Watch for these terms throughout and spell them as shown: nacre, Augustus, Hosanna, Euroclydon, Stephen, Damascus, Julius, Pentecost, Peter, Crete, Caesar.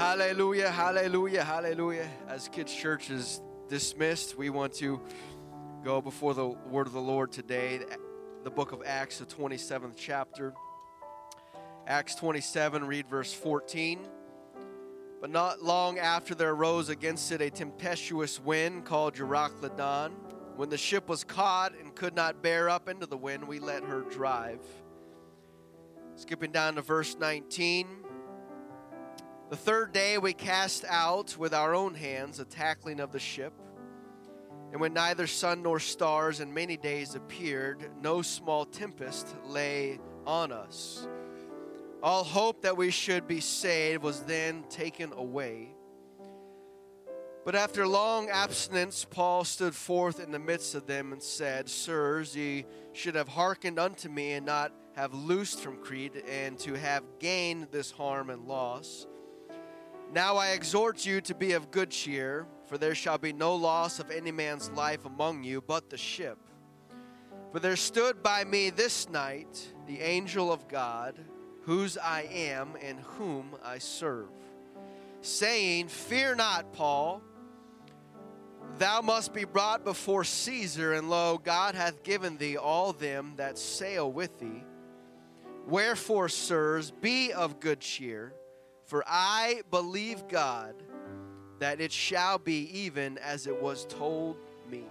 Hallelujah, hallelujah, hallelujah. As Kids Church is dismissed, we want to go before the word of the Lord today. The book of Acts, the 27th chapter. Acts 27, read verse 14. But not long after there arose against it a tempestuous wind called Euroclydon. When the ship was caught and could not bear up into the wind, we let her drive. Skipping down to verse 19. The third day we cast out with our own hands the tackling of the ship. And when neither sun nor stars in many days appeared, no small tempest lay on us. All hope that we should be saved was then taken away. But after long abstinence, Paul stood forth in the midst of them and said, Sirs, ye should have hearkened unto me and not have loosed from Crete, and to have gained this harm and loss. Now I exhort you to be of good cheer, for there shall be no loss of any man's life among you but the ship. For there stood by me this night the angel of God, whose I am and whom I serve, saying, Fear not, Paul, thou must be brought before Caesar, and lo, God hath given thee all them that sail with thee. Wherefore, sirs, be of good cheer, for I believe God that it shall be even as it was told me.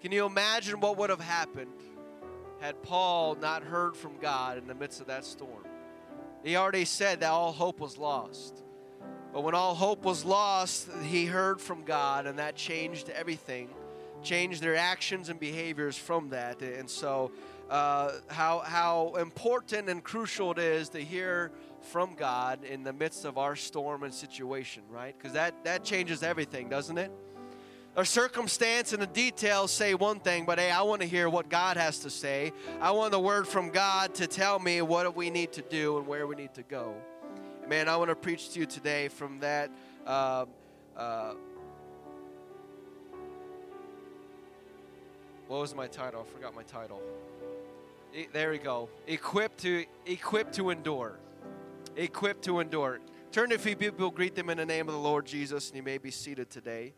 Can you imagine what would have happened had Paul not heard from God in the midst of that storm? He already said that all hope was lost. But when all hope was lost, he heard from God, and that changed everything, changed their actions and behaviors from that. And so how important and crucial it is to hear from God in the midst of our storm and situation, right? Because that changes everything, doesn't it? Our circumstance and the details say one thing, but hey, I want to hear what God has to say. I want the word from God to tell me what we need to do and where we need to go. Man, I want to preach to you today from that what was my title? I forgot my title. There we go. Equipped to endure. Equipped to endure. Turn to a few people, greet them in the name of the Lord Jesus, and you may be seated today.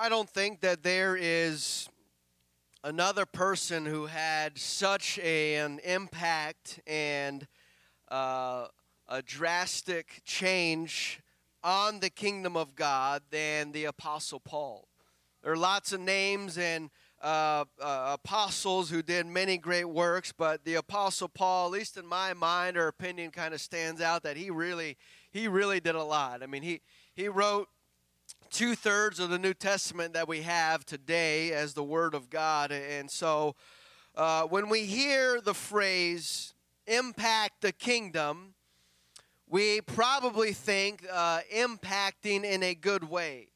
I don't think that there is another person who had such an impact and a drastic change on the kingdom of God than the Apostle Paul. There are lots of names and apostles who did many great works, but the Apostle Paul, at least in my mind or opinion, kind of stands out that he really did a lot. I mean, he wrote two-thirds of the New Testament that we have today as the Word of God. And so when we hear the phrase, impact the kingdom, we probably think impacting in a good way,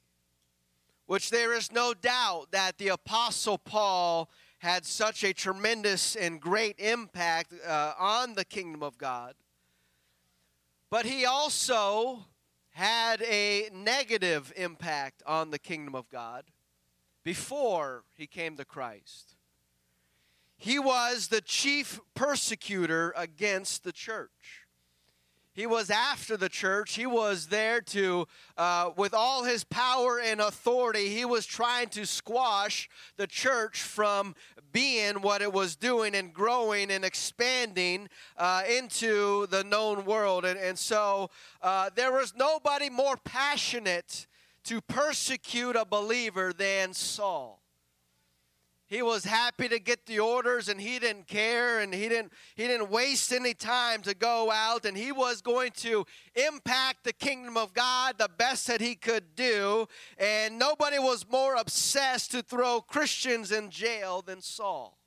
which there is no doubt that the Apostle Paul had such a tremendous and great impact on the kingdom of God. But he also had a negative impact on the kingdom of God before he came to Christ. He was the chief persecutor against the church. He was after the church. He was there to, with all his power and authority, he was trying to squash the church from being what it was doing and growing and expanding into the known world. And so there was nobody more passionate to persecute a believer than Saul. He was happy to get the orders, and he didn't care, and he didn't waste any time to go out, and he was going to impact the kingdom of God the best that he could do, and nobody was more obsessed to throw Christians in jail than Saul.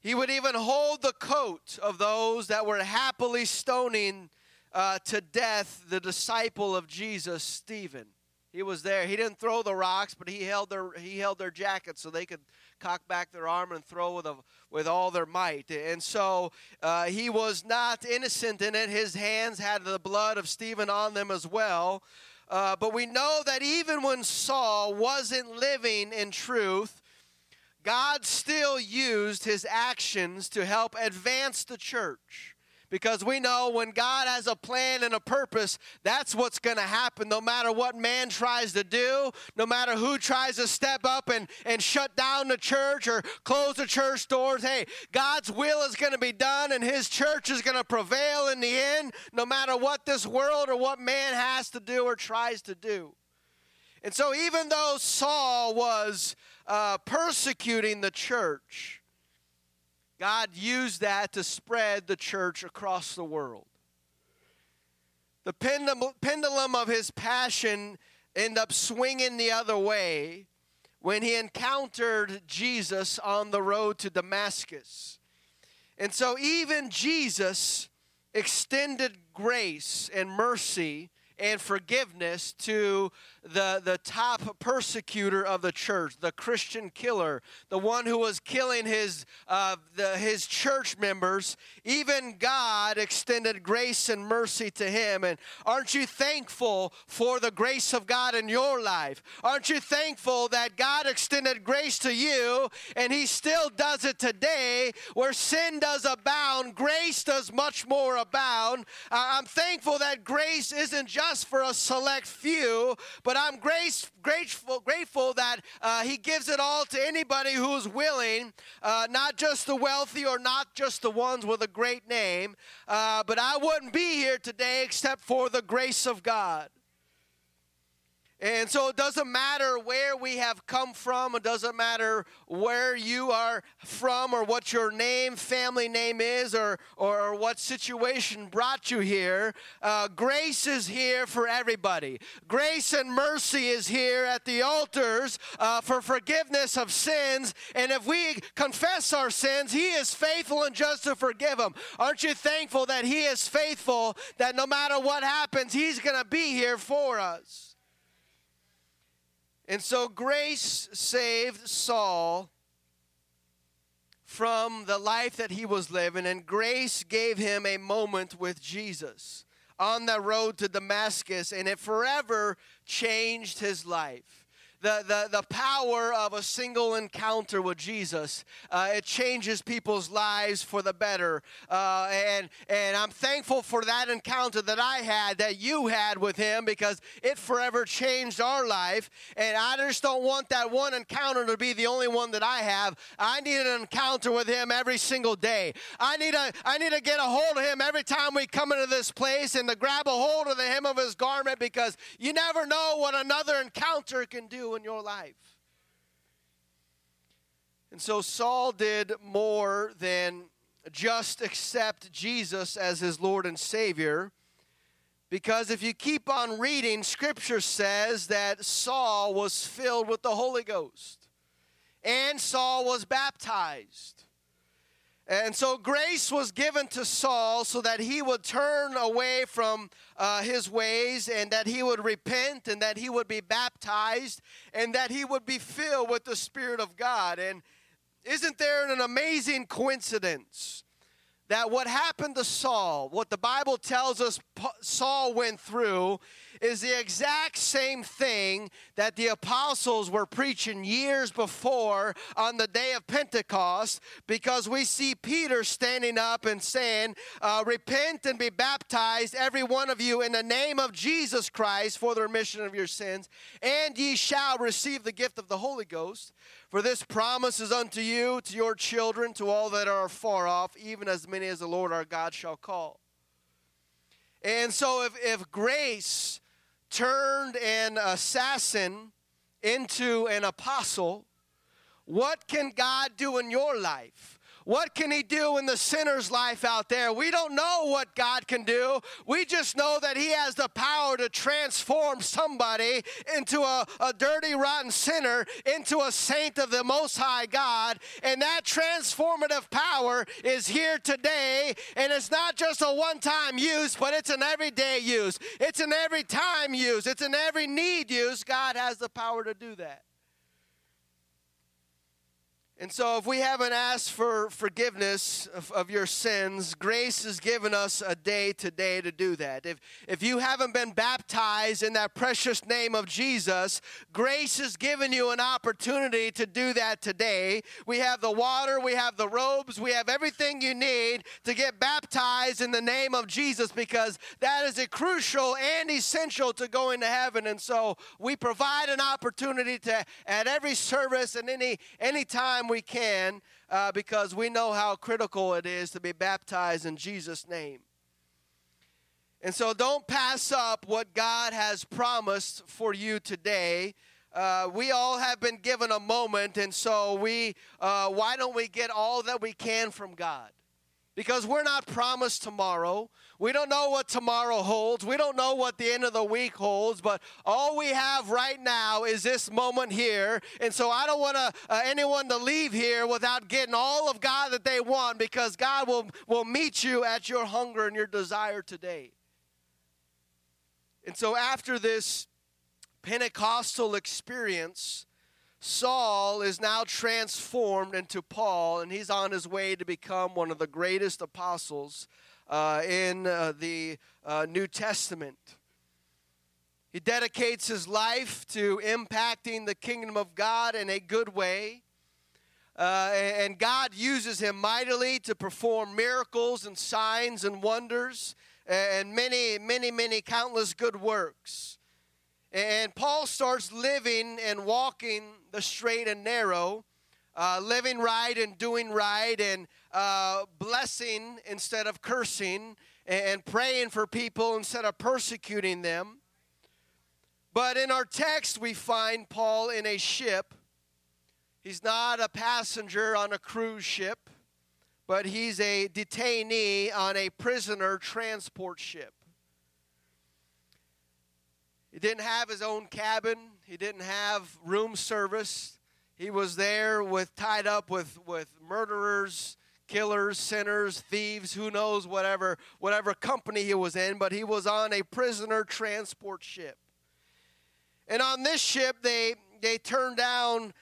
He would even hold the coat of those that were happily stoning to death the disciple of Jesus, Stephen. He was there. He didn't throw the rocks, but he held their jackets so they could cock back their arm and throw with all their might. And so he was not innocent in it. His hands had the blood of Stephen on them as well. But we know that even when Saul wasn't living in truth, God still used his actions to help advance the church. Because we know when God has a plan and a purpose, that's what's going to happen. No matter what man tries to do, no matter who tries to step up and shut down the church or close the church doors, hey, God's will is going to be done and his church is going to prevail in the end, no matter what this world or what man has to do or tries to do. And so even though Saul was persecuting the church, God used that to spread the church across the world. The pendulum of his passion ended up swinging the other way when he encountered Jesus on the road to Damascus. And so even Jesus extended grace and mercy and forgiveness to the top persecutor of the church, the Christian killer, the one who was killing his church members. Even God extended grace and mercy to him. And aren't you thankful for the grace of God in your life? Aren't you thankful that God extended grace to you, and he still does it today? Where sin does abound, grace does much more abound. I'm thankful that grace isn't just for a select few, but I'm grateful that he gives it all to anybody who is willing, not just the wealthy or not just the ones with a great name. But I wouldn't be here today except for the grace of God. And so it doesn't matter where we have come from. It doesn't matter where you are from or what your name, family name is, or what situation brought you here. Grace is here for everybody. Grace and mercy is here at the altars for forgiveness of sins. And if we confess our sins, he is faithful and just to forgive them. Aren't you thankful that he is faithful, that no matter what happens, he's going to be here for us? And so grace saved Saul from the life that he was living, and grace gave him a moment with Jesus on the road to Damascus, and it forever changed his life. The power of a single encounter with Jesus, it changes people's lives for the better. And I'm thankful for that encounter that I had, that you had with him, because it forever changed our life. And I just don't want that one encounter to be the only one that I have. I need an encounter with him every single day. I need to get a hold of him every time we come into this place, and to grab a hold of the hem of his garment, because you never know what another encounter can do in your life. And so Saul did more than just accept Jesus as his Lord and Savior, because if you keep on reading, Scripture says that Saul was filled with the Holy Ghost, and Saul was baptized. And so grace was given to Saul so that he would turn away from his ways, and that he would repent, and that he would be baptized, and that he would be filled with the Spirit of God. And isn't there an amazing coincidence that what happened to Saul, what the Bible tells us Saul went through, is the exact same thing that the apostles were preaching years before on the day of Pentecost, because we see Peter standing up and saying, repent and be baptized, every one of you, in the name of Jesus Christ for the remission of your sins, and ye shall receive the gift of the Holy Ghost. For this promise is unto you, to your children, to all that are far off, even as many as the Lord our God shall call. And so if grace turned an assassin into an apostle, what can God do in your life? What can he do in the sinner's life out there? We don't know what God can do. We just know that he has the power to transform somebody into a dirty, rotten sinner, into a saint of the Most High God. And that transformative power is here today. And it's not just a one-time use, but it's an everyday use. It's an every time use. It's an every need use. God has the power to do that. And so if we haven't asked for forgiveness of your sins, grace has given us a day today to do that. If you haven't been baptized in that precious name of Jesus, grace has given you an opportunity to do that today. We have the water, we have the robes, we have everything you need to get baptized in the name of Jesus, because that is a crucial and essential to going to heaven. And so we provide an opportunity to, at every service and any time we can, because we know how critical it is to be baptized in Jesus' name. And so don't pass up what God has promised for you today. We all have been given a moment, and so why don't we get all that we can from God? Because we're not promised tomorrow. We don't know what tomorrow holds. We don't know what the end of the week holds. But all we have right now is this moment here. And so I don't want anyone to leave here without getting all of God that they want, because God will meet you at your hunger and your desire today. And so after this Pentecostal experience, Saul is now transformed into Paul, and he's on his way to become one of the greatest apostles in the New Testament. He dedicates his life to impacting the kingdom of God in a good way. And God uses him mightily to perform miracles and signs and wonders and many, many, many countless good works. And Paul starts living and walking the straight and narrow, living right and doing right, and blessing instead of cursing, and praying for people instead of persecuting them. But in our text, we find Paul in a ship. He's not a passenger on a cruise ship, but he's a detainee on a prisoner transport ship. He didn't have his own cabin. He didn't have room service. He was there tied up with murderers, killers, sinners, thieves, who knows, whatever company he was in. But he was on a prisoner transport ship. And on this ship, they turn down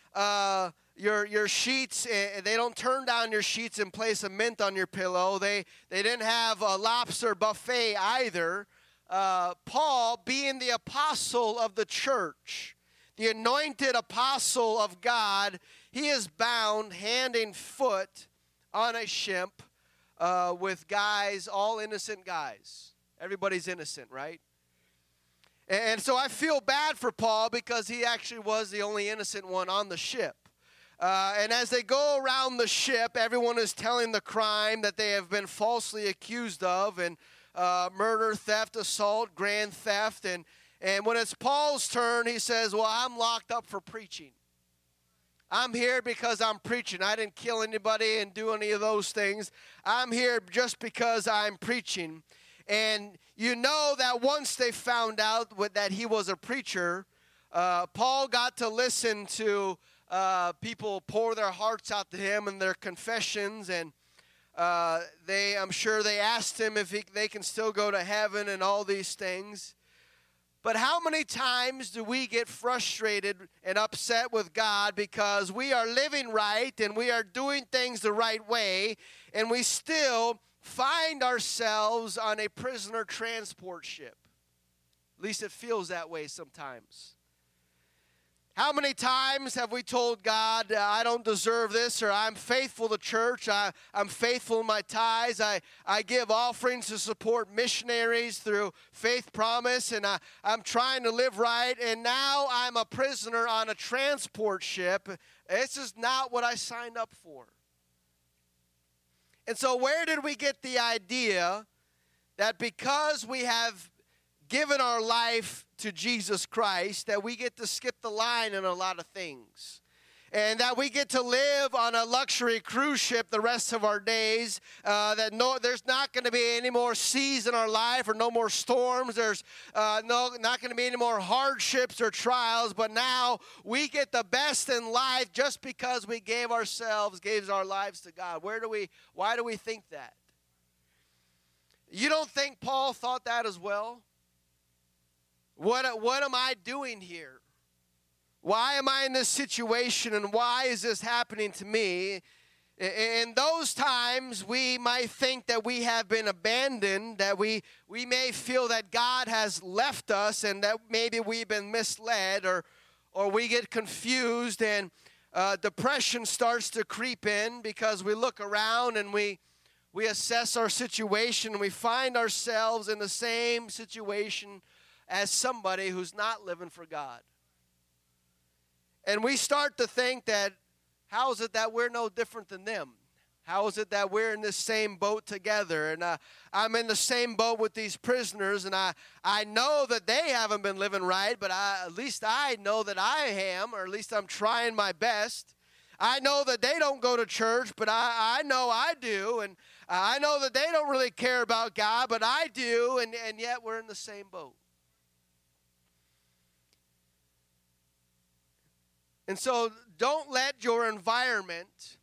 your sheets. They don't turn down your sheets and place a mint on your pillow. They didn't have a lobster buffet either. Paul, being the apostle of the church, the anointed apostle of God, he is bound hand and foot on a ship with guys, all innocent guys. Everybody's innocent, right? And so I feel bad for Paul, because he actually was the only innocent one on the ship. And as they go around the ship, everyone is telling the crime that they have been falsely accused of, and murder, theft, assault, grand theft. And when it's Paul's turn, he says, well, I'm locked up for preaching. I'm here because I'm preaching. I didn't kill anybody and do any of those things. I'm here just because I'm preaching. And you know that once they found out that he was a preacher, Paul got to listen to people pour their hearts out to him and their confessions, and I'm sure they asked him if they can still go to heaven and all these things. But how many times do we get frustrated and upset with God because we are living right and we are doing things the right way, and we still find ourselves on a prisoner transport ship? At least it feels that way sometimes. How many times have we told God, I don't deserve this, or I'm faithful to church, I'm faithful in my tithes, I give offerings to support missionaries through Faith Promise, and I'm trying to live right, and now I'm a prisoner on a transport ship. This is not what I signed up for. And so where did we get the idea that because we have given our life to Jesus Christ, that we get to skip the line in a lot of things? and that we get to live on a luxury cruise ship the rest of our days, that there's not going to be any more seas in our life or no more storms. There's not going to be any more hardships or trials, but now we get the best in life just because we gave our lives to God. Why do we think that? You don't think Paul thought that as well? What am I doing here? Why am I in this situation, and why is this happening to me? In those times, we might think that we have been abandoned, that we may feel that God has left us and that maybe we've been misled, or we get confused, and depression starts to creep in because we look around and we assess our situation. We find ourselves in the same situation as somebody who's not living for God. And we start to think that, how is it that we're no different than them? How is it that we're in this same boat together? And I'm in the same boat with these prisoners, and I know that they haven't been living right, but at least I know that I am, or at least I'm trying my best. I know that they don't go to church, but I know I do, and I know that they don't really care about God, but I do, and yet we're in the same boat. And so don't let your environment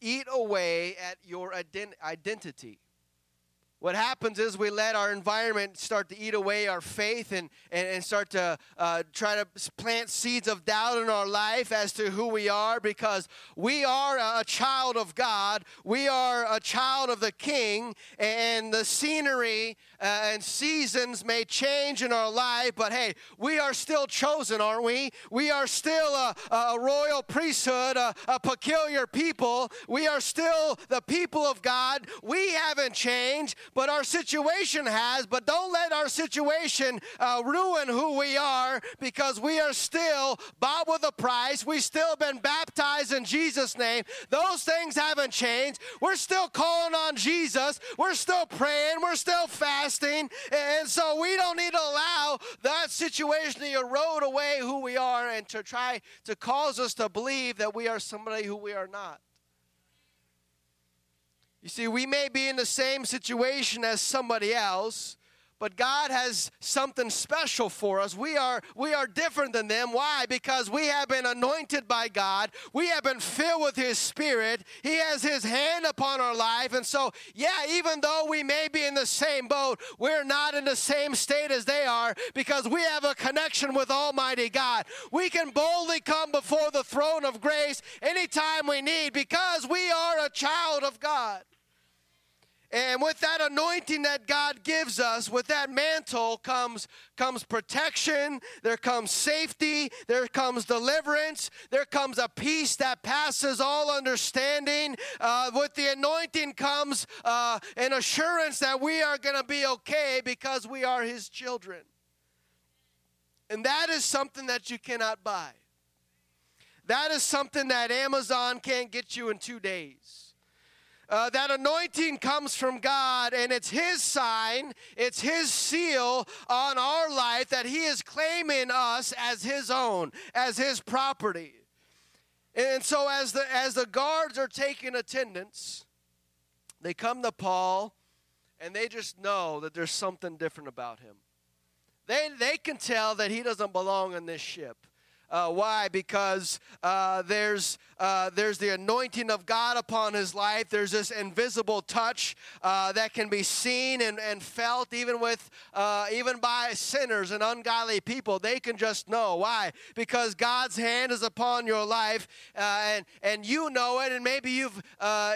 eat away at your identity. What happens is we let our environment start to eat away our faith and start to try to plant seeds of doubt in our life as to who we are, because we are a child of God. We are a child of the King, and the scenery and seasons may change in our life, but hey, we are still chosen, aren't we? We are still a royal priesthood, a peculiar people. We are still the people of God. We haven't changed. But our situation has. But don't let our situation ruin who we are, because we are still bought with a price. We've still been baptized in Jesus' name. Those things haven't changed. We're still calling on Jesus. We're still praying. We're still fasting. And so we don't need to allow that situation to erode away who we are and to try to cause us to believe that we are somebody who we are not. You see, we may be in the same situation as somebody else, but God has something special for us. We are different than them. Why? Because we have been anointed by God. We have been filled with His Spirit. He has His hand upon our life. And so, even though we may be in the same boat, we're not in the same state as they are, because we have a connection with Almighty God. We can boldly come before the throne of grace anytime we need, because we are a child of God. And with that anointing that God gives us, with that mantle comes protection, there comes safety, there comes deliverance, there comes a peace that passes all understanding. With the anointing comes an assurance that we are going to be okay because we are His children. And that is something that you cannot buy. That is something that Amazon can't get you in 2 days. That anointing comes from God, and it's His sign, it's His seal on our life that He is claiming us as His own, as His property. And so as the guards are taking attendance, they come to Paul, and they just know that there's something different about him. They can tell that he doesn't belong in this ship. Why? Because there's the anointing of God upon his life. There's this invisible touch that can be seen and felt, even by sinners and ungodly people. They can just know. Why? Because God's hand is upon your life, and you know it, and maybe you've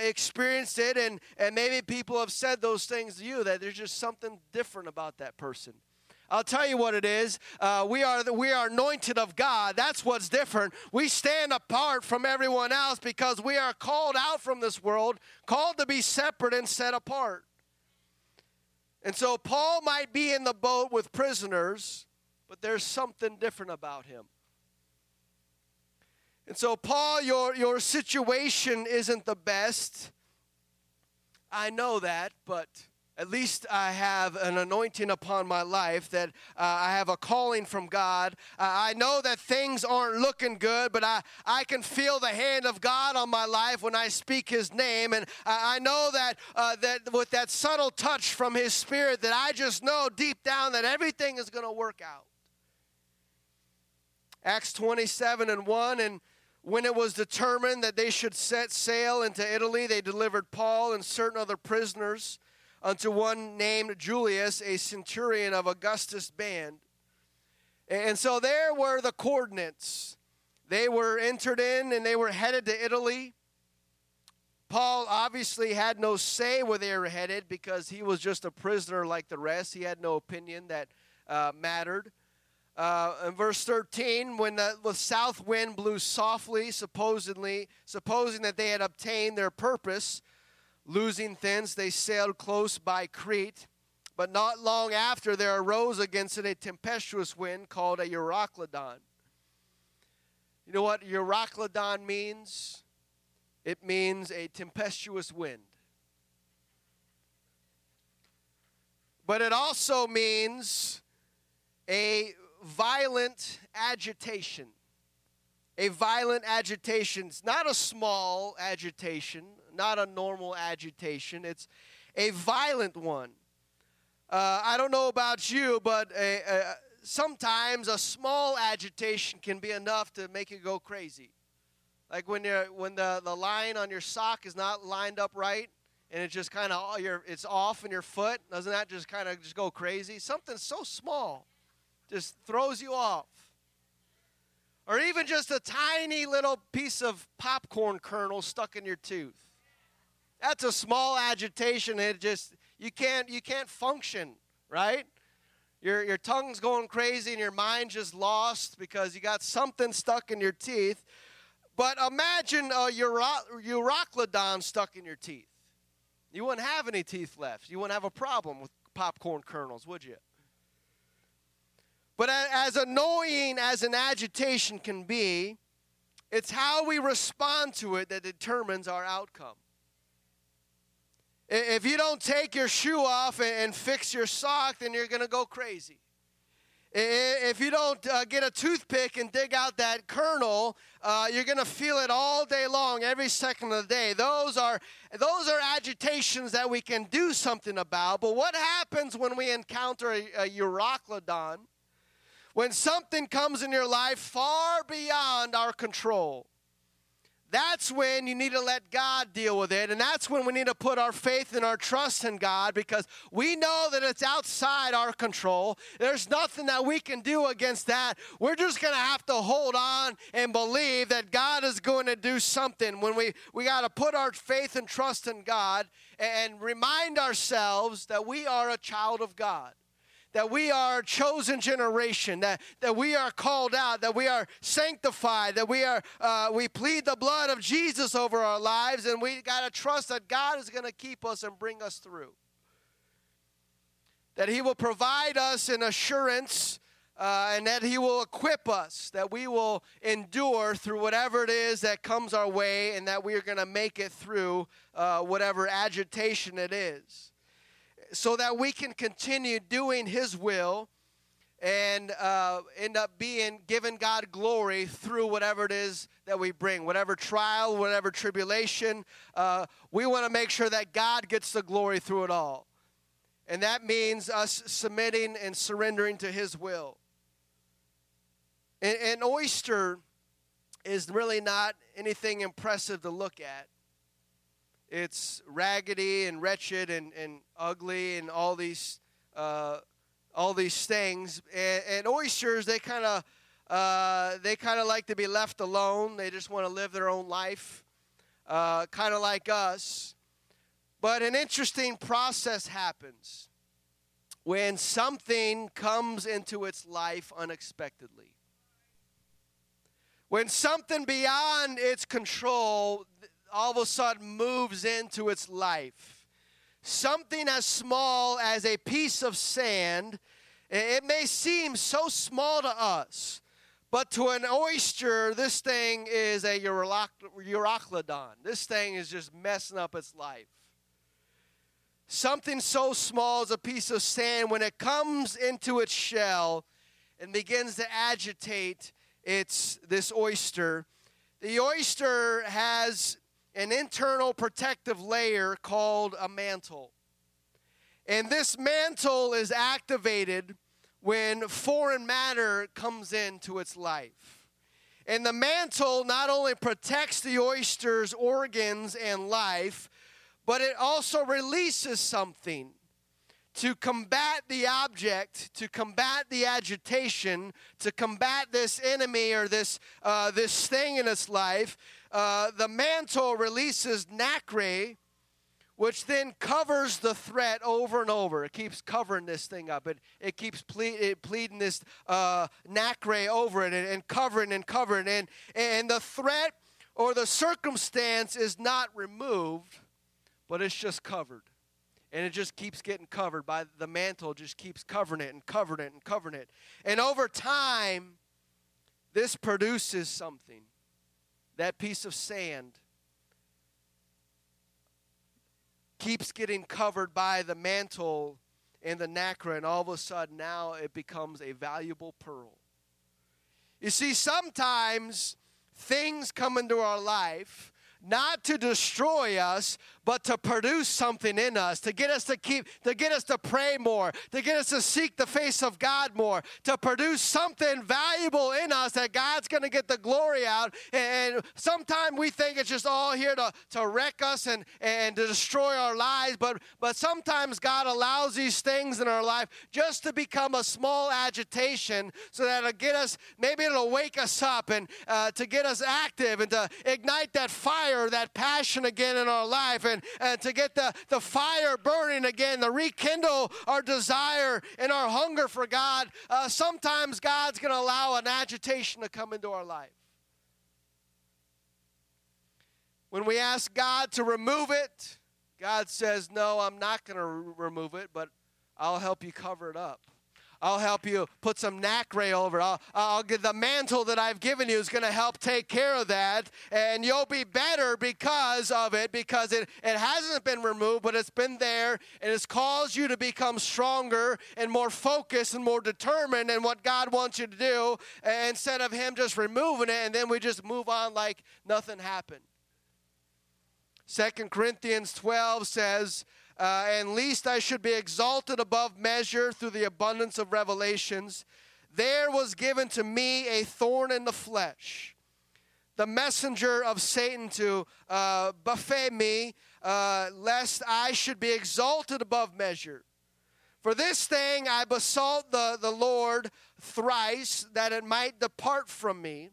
experienced it, and maybe people have said those things to you, that there's just something different about that person. I'll tell you what it is. We are anointed of God. That's what's different. We stand apart from everyone else because we are called out from this world, called to be separate and set apart. And so Paul might be in the boat with prisoners, but there's something different about him. And so, Paul, your situation isn't the best. I know that, but At least I have an anointing upon my life, that I have a calling from God. I know that things aren't looking good, but I can feel the hand of God on my life when I speak his name. And I know that with that subtle touch from his spirit, that I just know deep down that everything is going to work out. Acts 27:1, and when it was determined that they should set sail into Italy, they delivered Paul and certain other prisoners unto one named Julius, a centurion of Augustus' band. And so there were the coordinates. They were entered in and they were headed to Italy. Paul obviously had no say where they were headed because he was just a prisoner like the rest. He had no opinion that mattered. In verse 13, when the south wind blew softly, supposing that they had obtained their purpose, losing thence, they sailed close by Crete, but not long after there arose against it a tempestuous wind called a Euroclydon. You know what Euroclydon means? It means a tempestuous wind. But it also means a violent agitation. A violent agitation. It's not a small agitation, not a normal agitation. It's a violent one. I don't know about you, but sometimes a small agitation can be enough to make you go crazy. Like when the line on your sock is not lined up right, and it just kind of it's off in your foot. Doesn't that just kind of go crazy? Something so small just throws you off. Or even just a tiny little piece of popcorn kernel stuck in your tooth. That's a small agitation. It just you can't function, right? Your tongue's going crazy and your mind's just lost because you got something stuck in your teeth. But imagine a Euroclydon stuck in your teeth. You wouldn't have any teeth left. You wouldn't have a problem with popcorn kernels, would you? But as annoying as an agitation can be, it's how we respond to it that determines our outcome. If you don't take your shoe off and fix your sock, then you're going to go crazy. If you don't get a toothpick and dig out that kernel, you're going to feel it all day long, every second of the day. Those are agitations that we can do something about. But what happens when we encounter a Euroclydon? When something comes in your life far beyond our control, that's when you need to let God deal with it. And that's when we need to put our faith and our trust in God, because we know that it's outside our control. There's nothing that we can do against that. We're just going to have to hold on and believe that God is going to do something. When we got to put our faith and trust in God and remind ourselves that we are a child of God, that we are a chosen generation, that we are called out, that we are sanctified, that we plead the blood of Jesus over our lives, and we got to trust that God is going to keep us and bring us through. That he will provide us an assurance, and that he will equip us, that we will endure through whatever it is that comes our way, and that we are going to make it through whatever agitation it is, so that we can continue doing his will and end up giving God glory through whatever it is that we bring, whatever trial, whatever tribulation. We want to make sure that God gets the glory through it all. And that means us submitting and surrendering to his will. An oyster is really not anything impressive to look at. It's raggedy and wretched and ugly and all these things. And oysters, they kind of like to be left alone. They just want to live their own life, kind of like us. But an interesting process happens when something comes into its life unexpectedly. When something beyond its control all of a sudden moves into its life. Something as small as a piece of sand, it may seem so small to us, but to an oyster, this thing is a Euroclydon. This thing is just messing up its life. Something so small as a piece of sand, when it comes into its shell and begins to agitate this oyster, the oyster has an internal protective layer called a mantle. And this mantle is activated when foreign matter comes into its life. And the mantle not only protects the oyster's organs and life, but it also releases something to combat the object, to combat the agitation, to combat this enemy or this thing in its life. The mantle releases nacre, which then covers the threat over and over. It keeps covering this thing up. It keeps pleading this nacre over it and covering and covering. And the threat or the circumstance is not removed, but it's just covered. And it just keeps getting covered by the mantle, just keeps covering it and covering it and covering it. And over time, this produces something. That piece of sand keeps getting covered by the mantle and the nacre, and all of a sudden now it becomes a valuable pearl. You see, sometimes things come into our life not to destroy us, but to produce something in us, to get us to get us to pray more, to get us to seek the face of God more, to produce something valuable in us that God's going to get the glory out. And sometimes we think it's just all here to wreck us and to destroy our lives, but sometimes God allows these things in our life just to become a small agitation so that it'll get us, maybe it'll wake us up and to get us active and to ignite that fire, that passion again in our life, and to get the fire burning again, to rekindle our desire and our hunger for God. Sometimes God's going to allow an agitation to come into our life. When we ask God to remove it, God says, no, I'm not going to remove it, but I'll help you cover it up. I'll help you put some nacre over. I'll get the mantle that I've given you is going to help take care of that. And you'll be better because of it, because it hasn't been removed, but it's been there. And it's caused you to become stronger and more focused and more determined in what God wants you to do, instead of him just removing it. And then we just move on like nothing happened. 2 Corinthians 12 says, and least I should be exalted above measure through the abundance of revelations. There was given to me a thorn in the flesh, the messenger of Satan to buffet me, lest I should be exalted above measure. For this thing I besought the Lord thrice, that it might depart from me.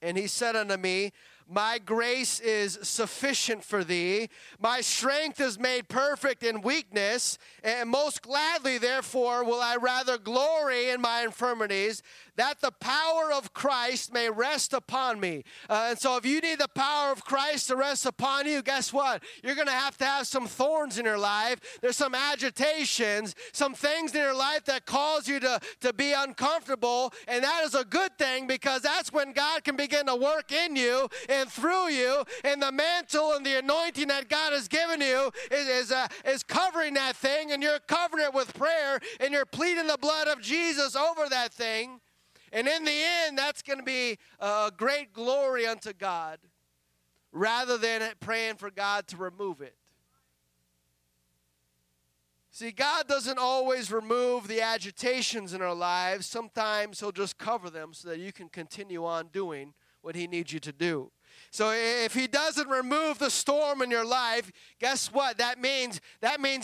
And he said unto me, my grace is sufficient for thee. My strength is made perfect in weakness. And most gladly, therefore, will I rather glory in my infirmities, that the power of Christ may rest upon me. And so if you need the power of Christ to rest upon you, guess what? You're going to have some thorns in your life. There's some agitations, some things in your life that cause you to be uncomfortable. And that is a good thing, because that's when God can begin to work in you and through you. And the mantle and the anointing that God has given you is covering that thing. And you're covering it with prayer. And you're pleading the blood of Jesus over that thing. And in the end, that's going to be a great glory unto God, rather than praying for God to remove it. See, God doesn't always remove the agitations in our lives. Sometimes he'll just cover them so that you can continue on doing what he needs you to do. So if he doesn't remove the storm in your life, guess what? That means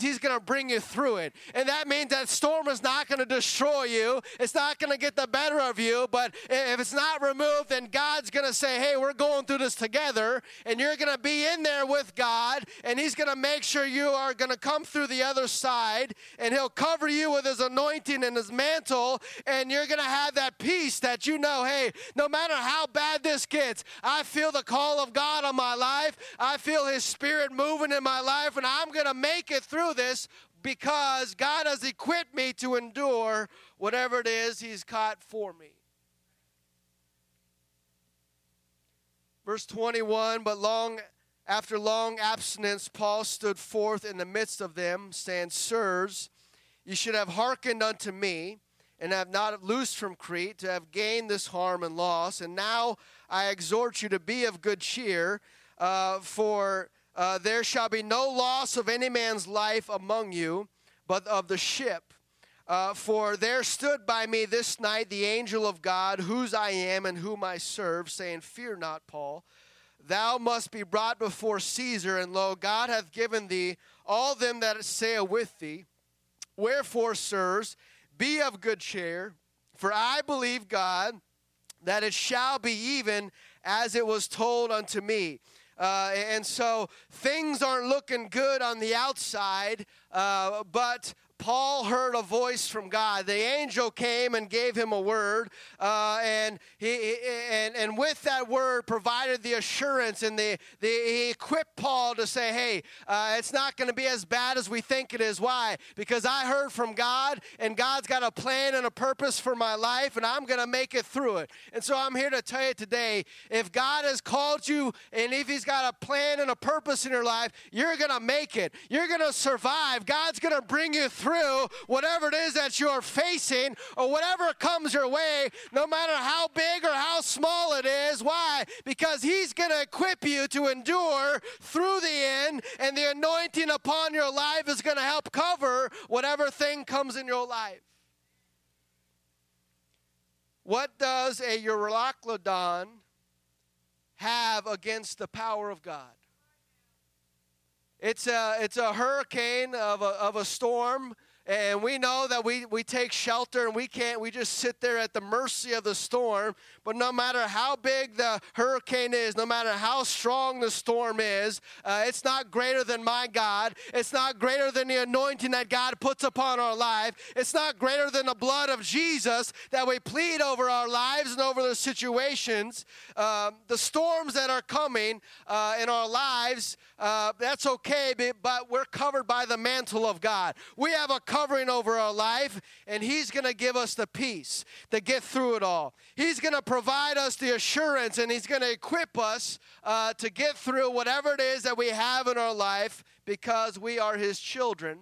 he's going to bring you through it. And that means that storm is not going to destroy you. It's not going to get the better of you. But if it's not removed, then God's going to say, hey, we're going through this together. And you're going to be in there with God. And he's going to make sure you are going to come through the other side. And he'll cover you with his anointing and his mantle. And you're going to have that peace that you know, hey, no matter how bad this gets, I feel the call of God on my life. I feel his spirit moving in my life, and I'm going to make it through this, because God has equipped me to endure whatever it is he's got for me. Verse 21, but long After long abstinence, Paul stood forth in the midst of them, saying, Sirs, you should have hearkened unto me, and have not loosed from Crete, to have gained this harm and loss. And now I exhort you to be of good cheer, for there shall be no loss of any man's life among you, but of the ship. For there stood by me this night the angel of God, whose I am and whom I serve, saying, Fear not, Paul, thou must be brought before Caesar, and lo, God hath given thee all them that sail with thee. Wherefore, sirs, be of good cheer, for I believe God that it shall be even as it was told unto me. And so things aren't looking good on the outside, but Paul heard a voice from God. The angel came and gave him a word, and with that word provided the assurance, and he equipped Paul to say, hey, it's not going to be as bad as we think it is. Why? Because I heard from God, and God's got a plan and a purpose for my life, and I'm going to make it through it. And so I'm here to tell you today, if God has called you, and if he's got a plan and a purpose in your life, you're going to make it. You're going to survive. God's going to bring you through whatever it is that you're facing or whatever comes your way, no matter how big or how small it is. Why? Because he's going to equip you to endure through the end, and the anointing upon your life is going to help cover whatever thing comes in your life. What does a Euroclydon have against the power of God? It's a hurricane of a storm, and we know that we take shelter and we just sit there at the mercy of the storm. But no matter how big the hurricane is, no matter how strong the storm is, it's not greater than my God. It's not greater than the anointing that God puts upon our life. It's not greater than the blood of Jesus that we plead over our lives and over the situations. The storms that are coming in our lives, that's okay, but we're covered by the mantle of God. We have a covering over our life, and he's going to give us the peace to get through it all. He's going to provide us the assurance, and he's going to equip us to get through whatever it is that we have in our life, because we are his children,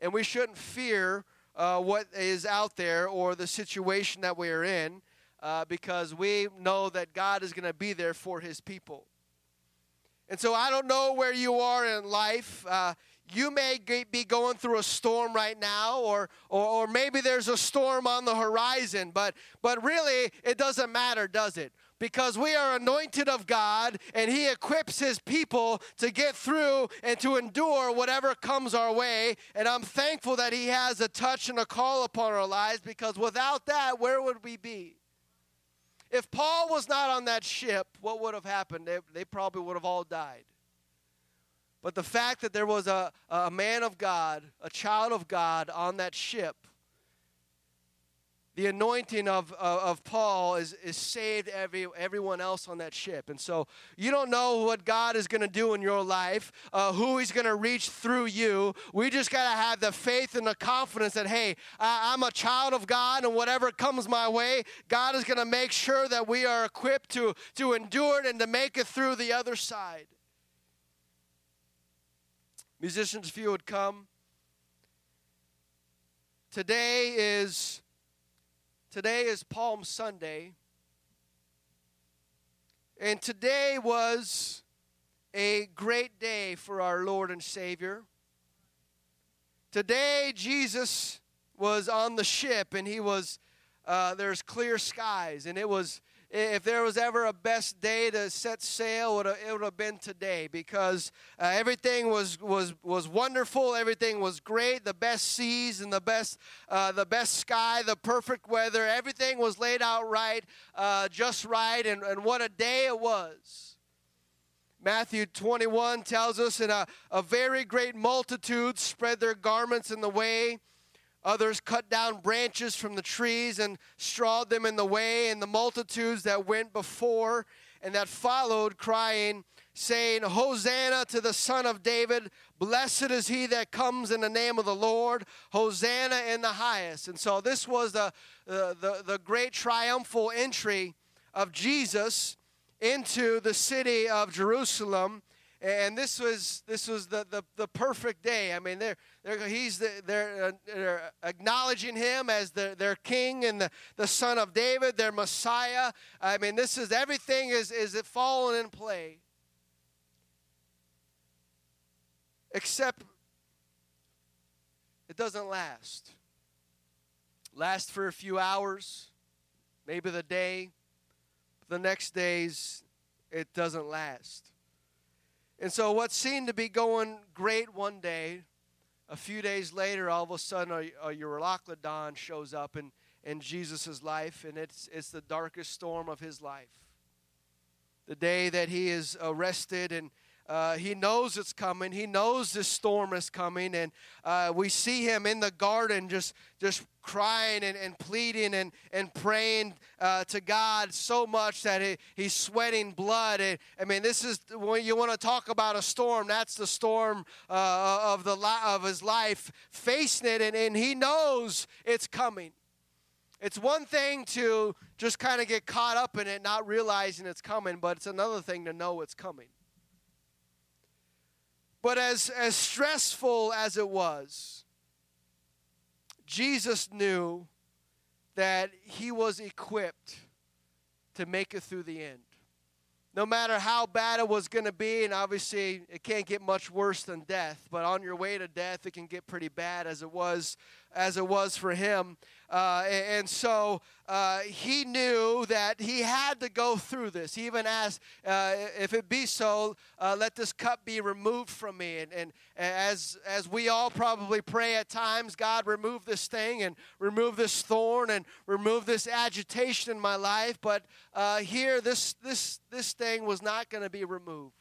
and we shouldn't fear what is out there or the situation that we are in, because we know that God is going to be there for his people. And so I don't know where you are in life. You may be going through a storm right now, or maybe there's a storm on the horizon, but really it doesn't matter, does it? Because we are anointed of God, and he equips his people to get through and to endure whatever comes our way. And I'm thankful that he has a touch and a call upon our lives, because without that, where would we be? If Paul was not on that ship, what would have happened? They probably would have all died. But the fact that there was a man of God, a child of God on that ship, the anointing of Paul is saved everyone else on that ship. And so you don't know what God is going to do in your life, who he's going to reach through you. We just got to have the faith and the confidence that, hey, I'm a child of God, and whatever comes my way, God is going to make sure that we are equipped to endure it and to make it through the other side. Musicians, if you would come. Today is Palm Sunday. And today was a great day for our Lord and Savior. Today, Jesus was on the ship, and he was, there's clear skies. And it was, if there was ever a best day to set sail, it would have been today, because everything was wonderful. Everything was great. The best seas and the best sky, the perfect weather. Everything was laid out right, just right, and what a day it was. Matthew 21 tells us, and a very great multitude spread their garments in the way. Others cut down branches from the trees and strawed them in the way, and the multitudes that went before and that followed, crying, saying, Hosanna to the Son of David. Blessed is he that comes in the name of the Lord. Hosanna in the highest. And so this was the great triumphal entry of Jesus into the city of Jerusalem. And this was the perfect day. I mean, they're acknowledging him as their king and the son of David, their Messiah. I mean, this is everything is it falling in play, except it doesn't last. Last for a few hours, maybe the day. The next days, it doesn't last. And so what seemed to be going great one day, a few days later, all of a sudden, a Euroclydon shows up in Jesus' life, and it's the darkest storm of his life. The day that he is arrested, and he knows it's coming. He knows this storm is coming, and we see him in the garden just crying and pleading and praying to God so much that he's sweating blood. And, I mean, this is when you want to talk about a storm. That's the storm of his life, facing it, and he knows it's coming. It's one thing to just kind of get caught up in it, not realizing it's coming, but it's another thing to know it's coming. But as stressful as it was, Jesus knew that he was equipped to make it through the end. No matter how bad it was going to be, and obviously it can't get much worse than death, but on your way to death, it can get pretty bad as it was for him. And so he knew that he had to go through this. He even asked, if it be so, let this cup be removed from me. And as we all probably pray at times, God, remove this thing and remove this thorn and remove this agitation in my life. But here, this thing was not going to be removed.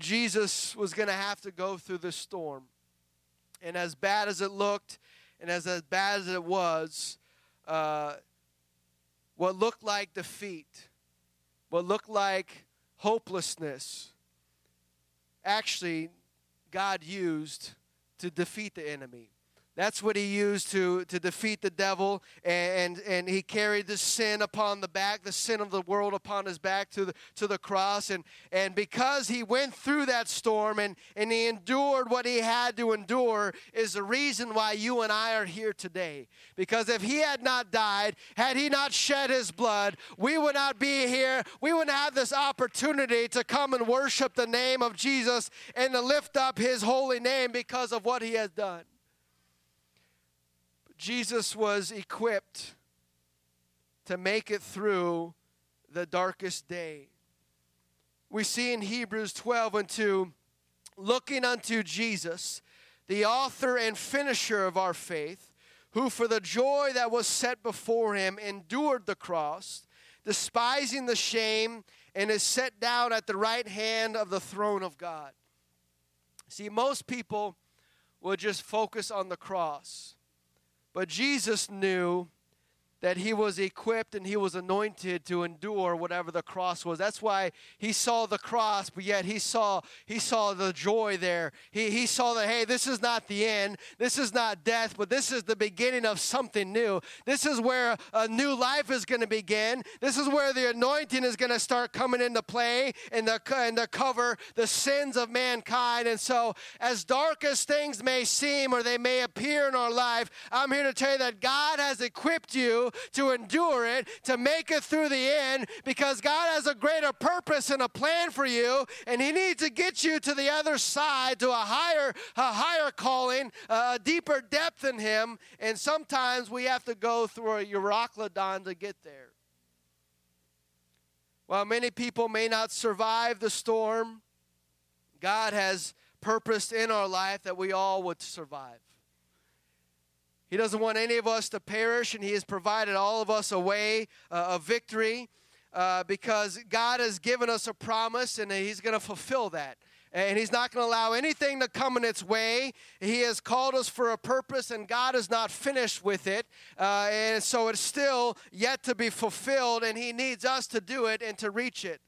Jesus was going to have to go through this storm. And as bad as it looked, and as bad as it was, what looked like defeat, what looked like hopelessness, actually God used to defeat the enemy. That's what he used to defeat the devil, and he carried the sin upon the back, the sin of the world upon his back to the cross. And because he went through that storm and he endured what he had to endure is the reason why you and I are here today. Because if he had not died, had he not shed his blood, we would not be here. We wouldn't have this opportunity to come and worship the name of Jesus and to lift up his holy name because of what he has done. Jesus was equipped to make it through the darkest day. We see in Hebrews 12:2, looking unto Jesus, the author and finisher of our faith, who for the joy that was set before him endured the cross, despising the shame, and is set down at the right hand of the throne of God. See, most people will just focus on the cross. But Jesus knew that he was equipped and he was anointed to endure whatever the cross was. That's why he saw the cross, but yet he saw the joy there. He saw that, hey, this is not the end. This is not death, but this is the beginning of something new. This is where a new life is going to begin. This is where the anointing is going to start coming into play and to cover the sins of mankind. And so as dark as things may seem or they may appear in our life, I'm here to tell you that God has equipped you to endure it, to make it through the end, because God has a greater purpose and a plan for you, and he needs to get you to the other side, to a higher calling, a deeper depth in him, and sometimes we have to go through a Euroclydon to get there. While many people may not survive the storm, God has purposed in our life that we all would survive. He doesn't want any of us to perish, and he has provided all of us a way of victory because God has given us a promise, and he's going to fulfill that. And he's not going to allow anything to come in its way. He has called us for a purpose, and God is not finished with it. And so it's still yet to be fulfilled, and he needs us to do it and to reach it.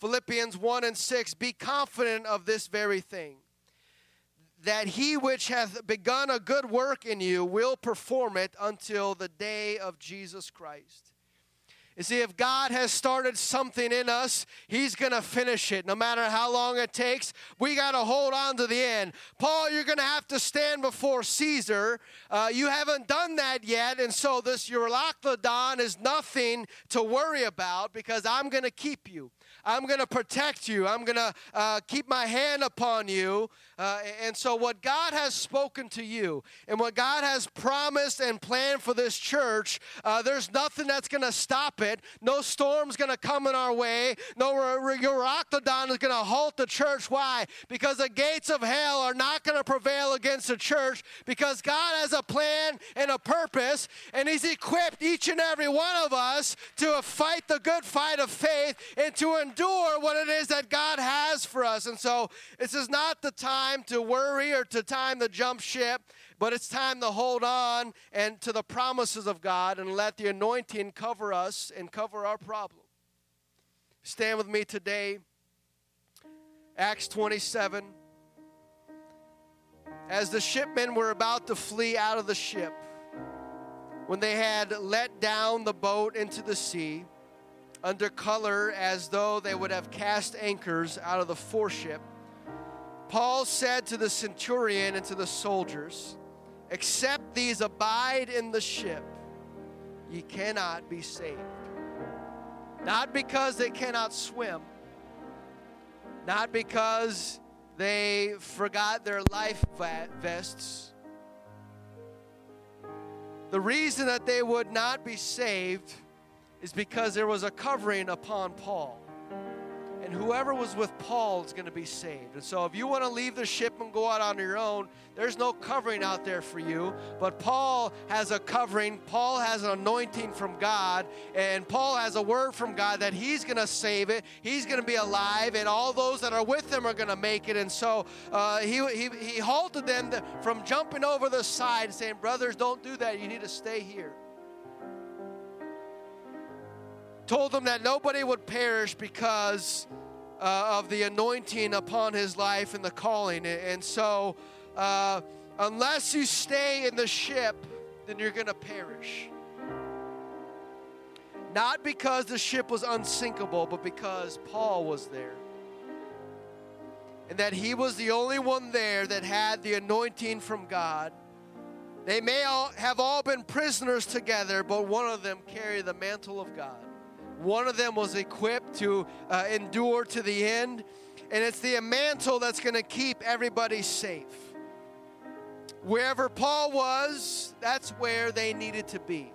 Philippians 1:6, be confident of this very thing, that he which hath begun a good work in you will perform it until the day of Jesus Christ. You see, if God has started something in us, he's going to finish it no matter how long it takes. We got to hold on to the end. Paul, you're going to have to stand before Caesar. You haven't done that yet, and so this Euroclydon is nothing to worry about because I'm going to keep you. I'm going to protect you. I'm going to keep my hand upon you. And so what God has spoken to you and what God has promised and planned for this church, there's nothing that's going to stop it. No storm's going to come in our way. No Euroclydon is going to halt the church. Why? Because the gates of hell are not going to prevail against the church, because God has a plan and a purpose, and he's equipped each and every one of us to fight the good fight of faith and to endure what it is that God has for us. And so this is not the time to worry or to time to jump ship, but it's time to hold on and to the promises of God and let the anointing cover us and cover our problem. Stand with me today. Acts 27. As the shipmen were about to flee out of the ship, when they had let down the boat into the sea, under color as though they would have cast anchors out of the foreship, Paul said to the centurion and to the soldiers, "Except these abide in the ship, ye cannot be saved." Not because they cannot swim, not because they forgot their life vests. The reason that they would not be saved is because there was a covering upon Paul. And whoever was with Paul is going to be saved. And so if you want to leave the ship and go out on your own, there's no covering out there for you. But Paul has a covering. Paul has an anointing from God. And Paul has a word from God that he's going to save it. He's going to be alive. And all those that are with him are going to make it. And so he halted them from jumping over the side, saying, "Brothers, don't do that. You need to stay here." Told them that nobody would perish because of the anointing upon his life and the calling. And so unless you stay in the ship, then you're going to perish. Not because the ship was unsinkable, but because Paul was there. And that he was the only one there that had the anointing from God. They may have all been prisoners together, but one of them carried the mantle of God. One of them was equipped to endure to the end. And it's the mantle that's going to keep everybody safe. Wherever Paul was, that's where they needed to be.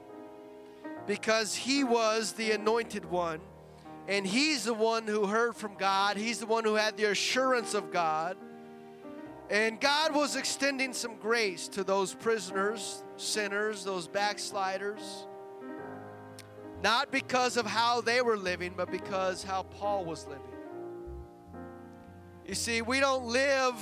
Because he was the anointed one. And he's the one who heard from God. He's the one who had the assurance of God. And God was extending some grace to those prisoners, sinners, those backsliders. Not because of how they were living, but because how Paul was living. You see, we don't live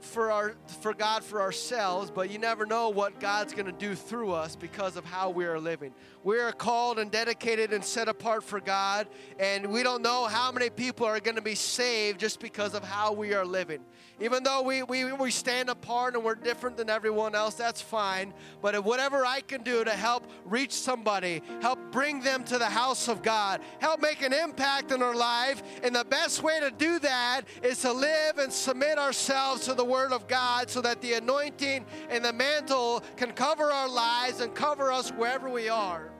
for God for ourselves, but you never know what God's going to do through us because of how we are living. We are called and dedicated and set apart for God, and we don't know how many people are going to be saved just because of how we are living. Even though we stand apart and we're different than everyone else, that's fine. But if whatever I can do to help reach somebody, help bring them to the house of God, help make an impact in their life, and the best way to do that is to live and submit ourselves to the word of God so that the anointing and the mantle can cover our lives and cover us wherever we are.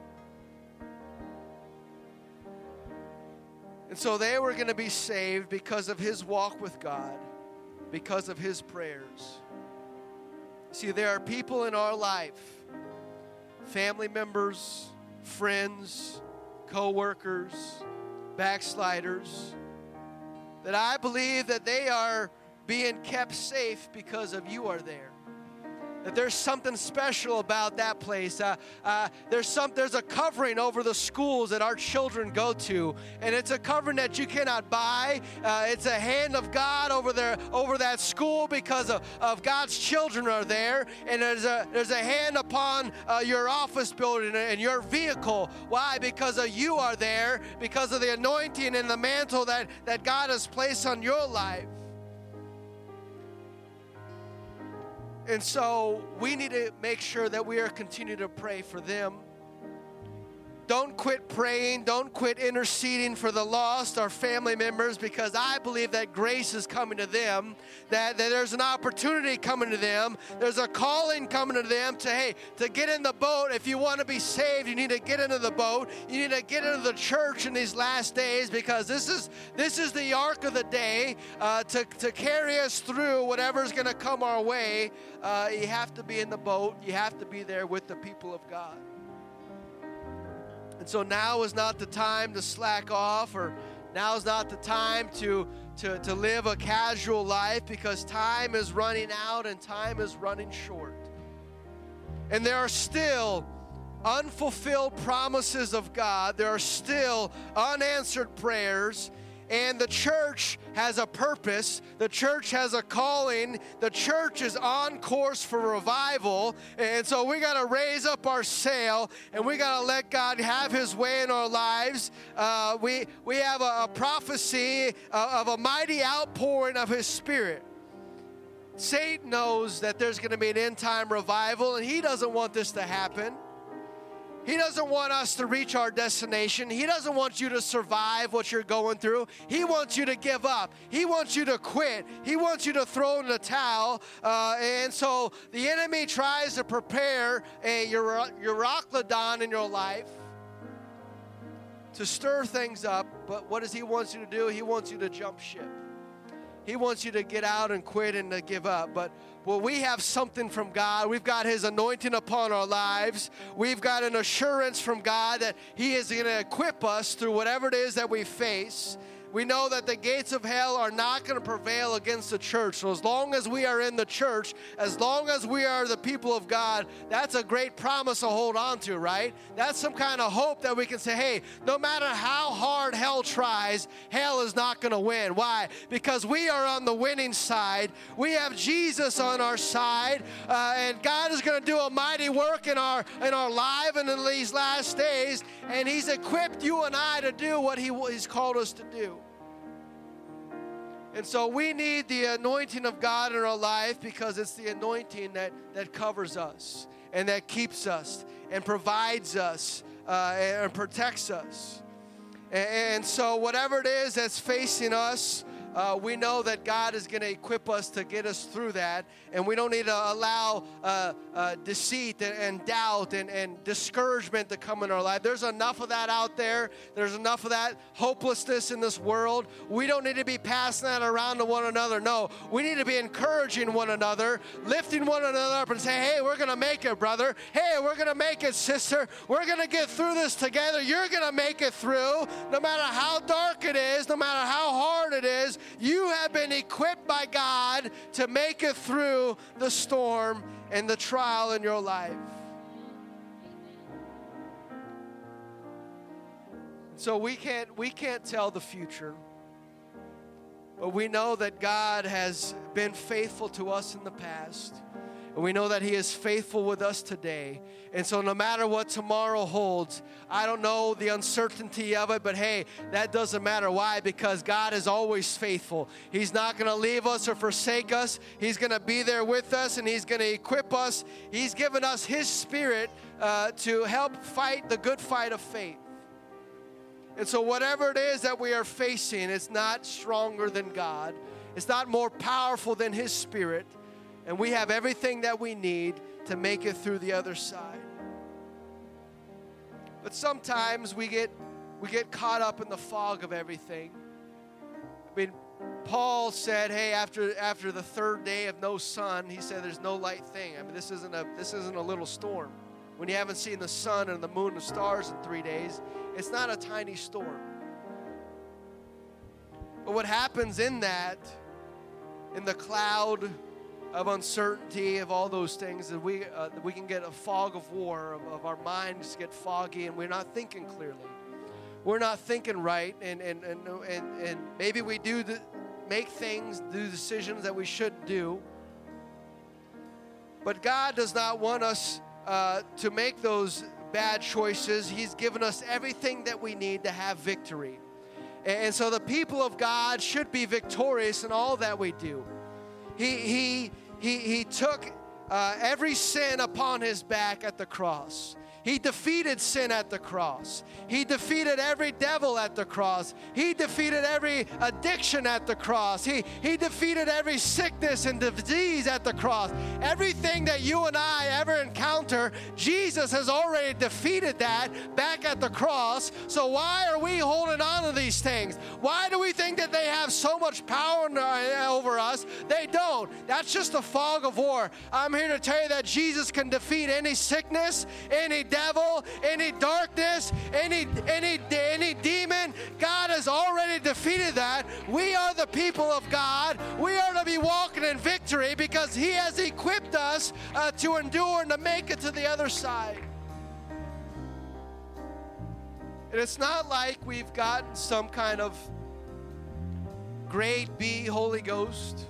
And so they were going to be saved because of his walk with God, because of his prayers. See, there are people in our life, family members, friends, co-workers, backsliders, that I believe that they are being kept safe because of you are there. That there's something special about that place. There's a covering over the schools that our children go to, and it's a covering that you cannot buy. It's a hand of God over that school because of God's children are there, and there's a hand upon your office building and your vehicle. Why? Because of you are there, because of the anointing and the mantle that God has placed on your life. And so we need to make sure that we are continuing to pray for them. Don't quit praying. Don't quit interceding for the lost, our family members, because I believe that grace is coming to them, that there's an opportunity coming to them. There's a calling coming to them to get in the boat. If you want to be saved, you need to get into the boat. You need to get into the church in these last days, because this is the ark of the day to carry us through whatever's going to come our way. You have to be in the boat. You have to be there with the people of God. And so now is not the time to slack off, or now is not the time to live a casual life, because time is running out and time is running short. And there are still unfulfilled promises of God. There are still unanswered prayers. And the church has a purpose. The church has a calling. The church is on course for revival. And so we got to raise up our sail, and we got to let God have his way in our lives. We have a prophecy of a mighty outpouring of his Spirit. Satan knows that there's going to be an end-time revival, and he doesn't want this to happen. He doesn't want us to reach our destination. He doesn't want you to survive what you're going through. He wants you to give up. He wants you to quit. He wants you to throw in the towel. And so the enemy tries to prepare a Euroclydon in your life to stir things up. But what does he want you to do? He wants you to jump ship. He wants you to get out and quit and to give up. But well, we have something from God. We've got his anointing upon our lives. We've got an assurance from God that he is going to equip us through whatever it is that we face. We know that the gates of hell are not going to prevail against the church. So as long as we are in the church, as long as we are the people of God, that's a great promise to hold on to, right? That's some kind of hope that we can say, hey, no matter how hard hell tries, hell is not going to win. Why? Because we are on the winning side. We have Jesus on our side, and God is going to do a mighty work in our life and in these last days, and he's equipped you and I to do what he's called us to do. And so we need the anointing of God in our life, because it's the anointing that covers us and that keeps us and provides us and protects us. And so whatever it is that's facing us, we know that God is going to equip us to get us through that. And we don't need to allow deceit and doubt and discouragement to come in our life. There's enough of that out there. There's enough of that hopelessness in this world. We don't need to be passing that around to one another. No, we need to be encouraging one another, lifting one another up and say, hey, we're going to make it, brother. Hey, we're going to make it, sister. We're going to get through this together. You're going to make it through. No matter how dark it is, no matter how hard it is, you have been equipped by God to make it through the storm and the trial in your life. So we can't tell the future, but we know that God has been faithful to us in the past. And we know that he is faithful with us today. And so no matter what tomorrow holds, I don't know the uncertainty of it, but hey, that doesn't matter. Why? Because God is always faithful. He's not going to leave us or forsake us. He's going to be there with us, and he's going to equip us. He's given us his Spirit to help fight the good fight of faith. And so whatever it is that we are facing, it's not stronger than God. It's not more powerful than his Spirit. And we have everything that we need to make it through the other side. But sometimes we get caught up in the fog of everything. I mean, Paul said, hey, after the third day of no sun, he said there's no light thing. I mean, this isn't a little storm. When you haven't seen the sun and the moon and stars in 3 days, it's not a tiny storm. But what happens in that, in the cloud of uncertainty, of all those things, that we can get a fog of war, of our minds get foggy, and we're not thinking clearly. We're not thinking right, and maybe we do decisions that we shouldn't do. But God does not want us to make those bad choices. He's given us everything that we need to have victory. And so the people of God should be victorious in all that we do. He took every sin upon his back at the cross. He defeated sin at the cross. He defeated every devil at the cross. He defeated every addiction at the cross. He defeated every sickness and disease at the cross. Everything that you and I ever encounter, Jesus has already defeated that back at the cross. So why are we holding on to these things? Why do we think that they have so much power over us? They don't. That's just a fog of war. I'm here to tell you that Jesus can defeat any sickness, any devil, any darkness, any demon. God has already defeated that. We are the people of God. We are to be walking in victory because He has equipped us to endure and to make it to the other side. And it's not like we've gotten some kind of grade B Holy Ghost.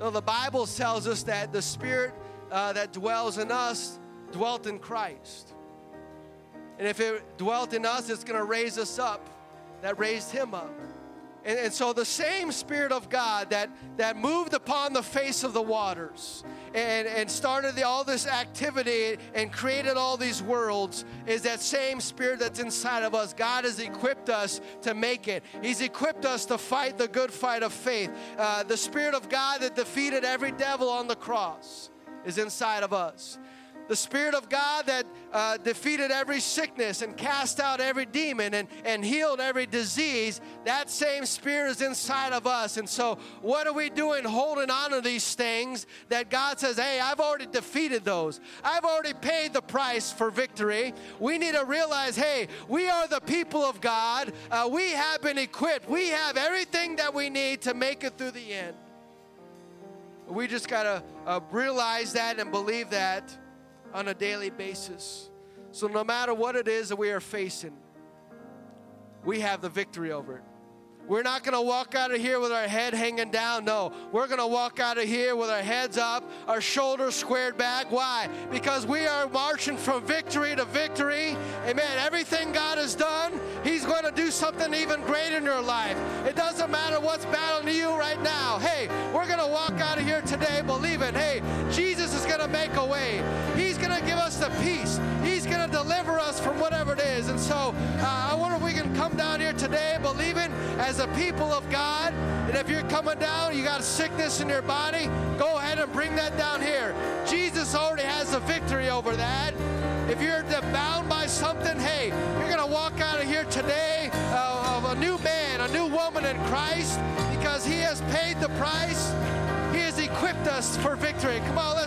No, the Bible tells us that the Spirit that dwells in us dwelt in Christ. And if it dwelt in us, it's going to raise us up that raised Him up. And so the same Spirit of God that moved upon the face of the waters and started all this activity and created all these worlds is that same Spirit that's inside of us. God has equipped us to make it. He's equipped us to fight the good fight of faith. The Spirit of God that defeated every devil on the cross is inside of us. The Spirit of God that defeated every sickness and cast out every demon and healed every disease, that same Spirit is inside of us. And so what are we doing holding on to these things that God says, hey, I've already defeated those. I've already paid the price for victory. We need to realize, hey, we are the people of God. We have been equipped. We have everything that we need to make it through the end. We just got to realize that and believe that on a daily basis. So no matter what it is that we are facing, we have the victory over it. We're not going to walk out of here with our head hanging down. No, we're going to walk out of here with our heads up, our shoulders squared back. Why? Because we are marching from victory to victory. Amen. Everything God has done, He's going to do something even great in your life. It doesn't matter what's battling you right now. Hey, we're going to walk out of here today believing, hey, Jesus is going to make a way. He's going to give us the peace. He's going to deliver us from whatever it is. And so I wonder if we can come down here today believing as the people of God. And if you're coming down, you got sickness in your body, go ahead and bring that down here. Jesus already has the victory over that. If you're bound by something, hey, you're going to walk out of here today of a new man, a new woman in Christ, because He has paid the price. He has equipped us for victory. Come on, let's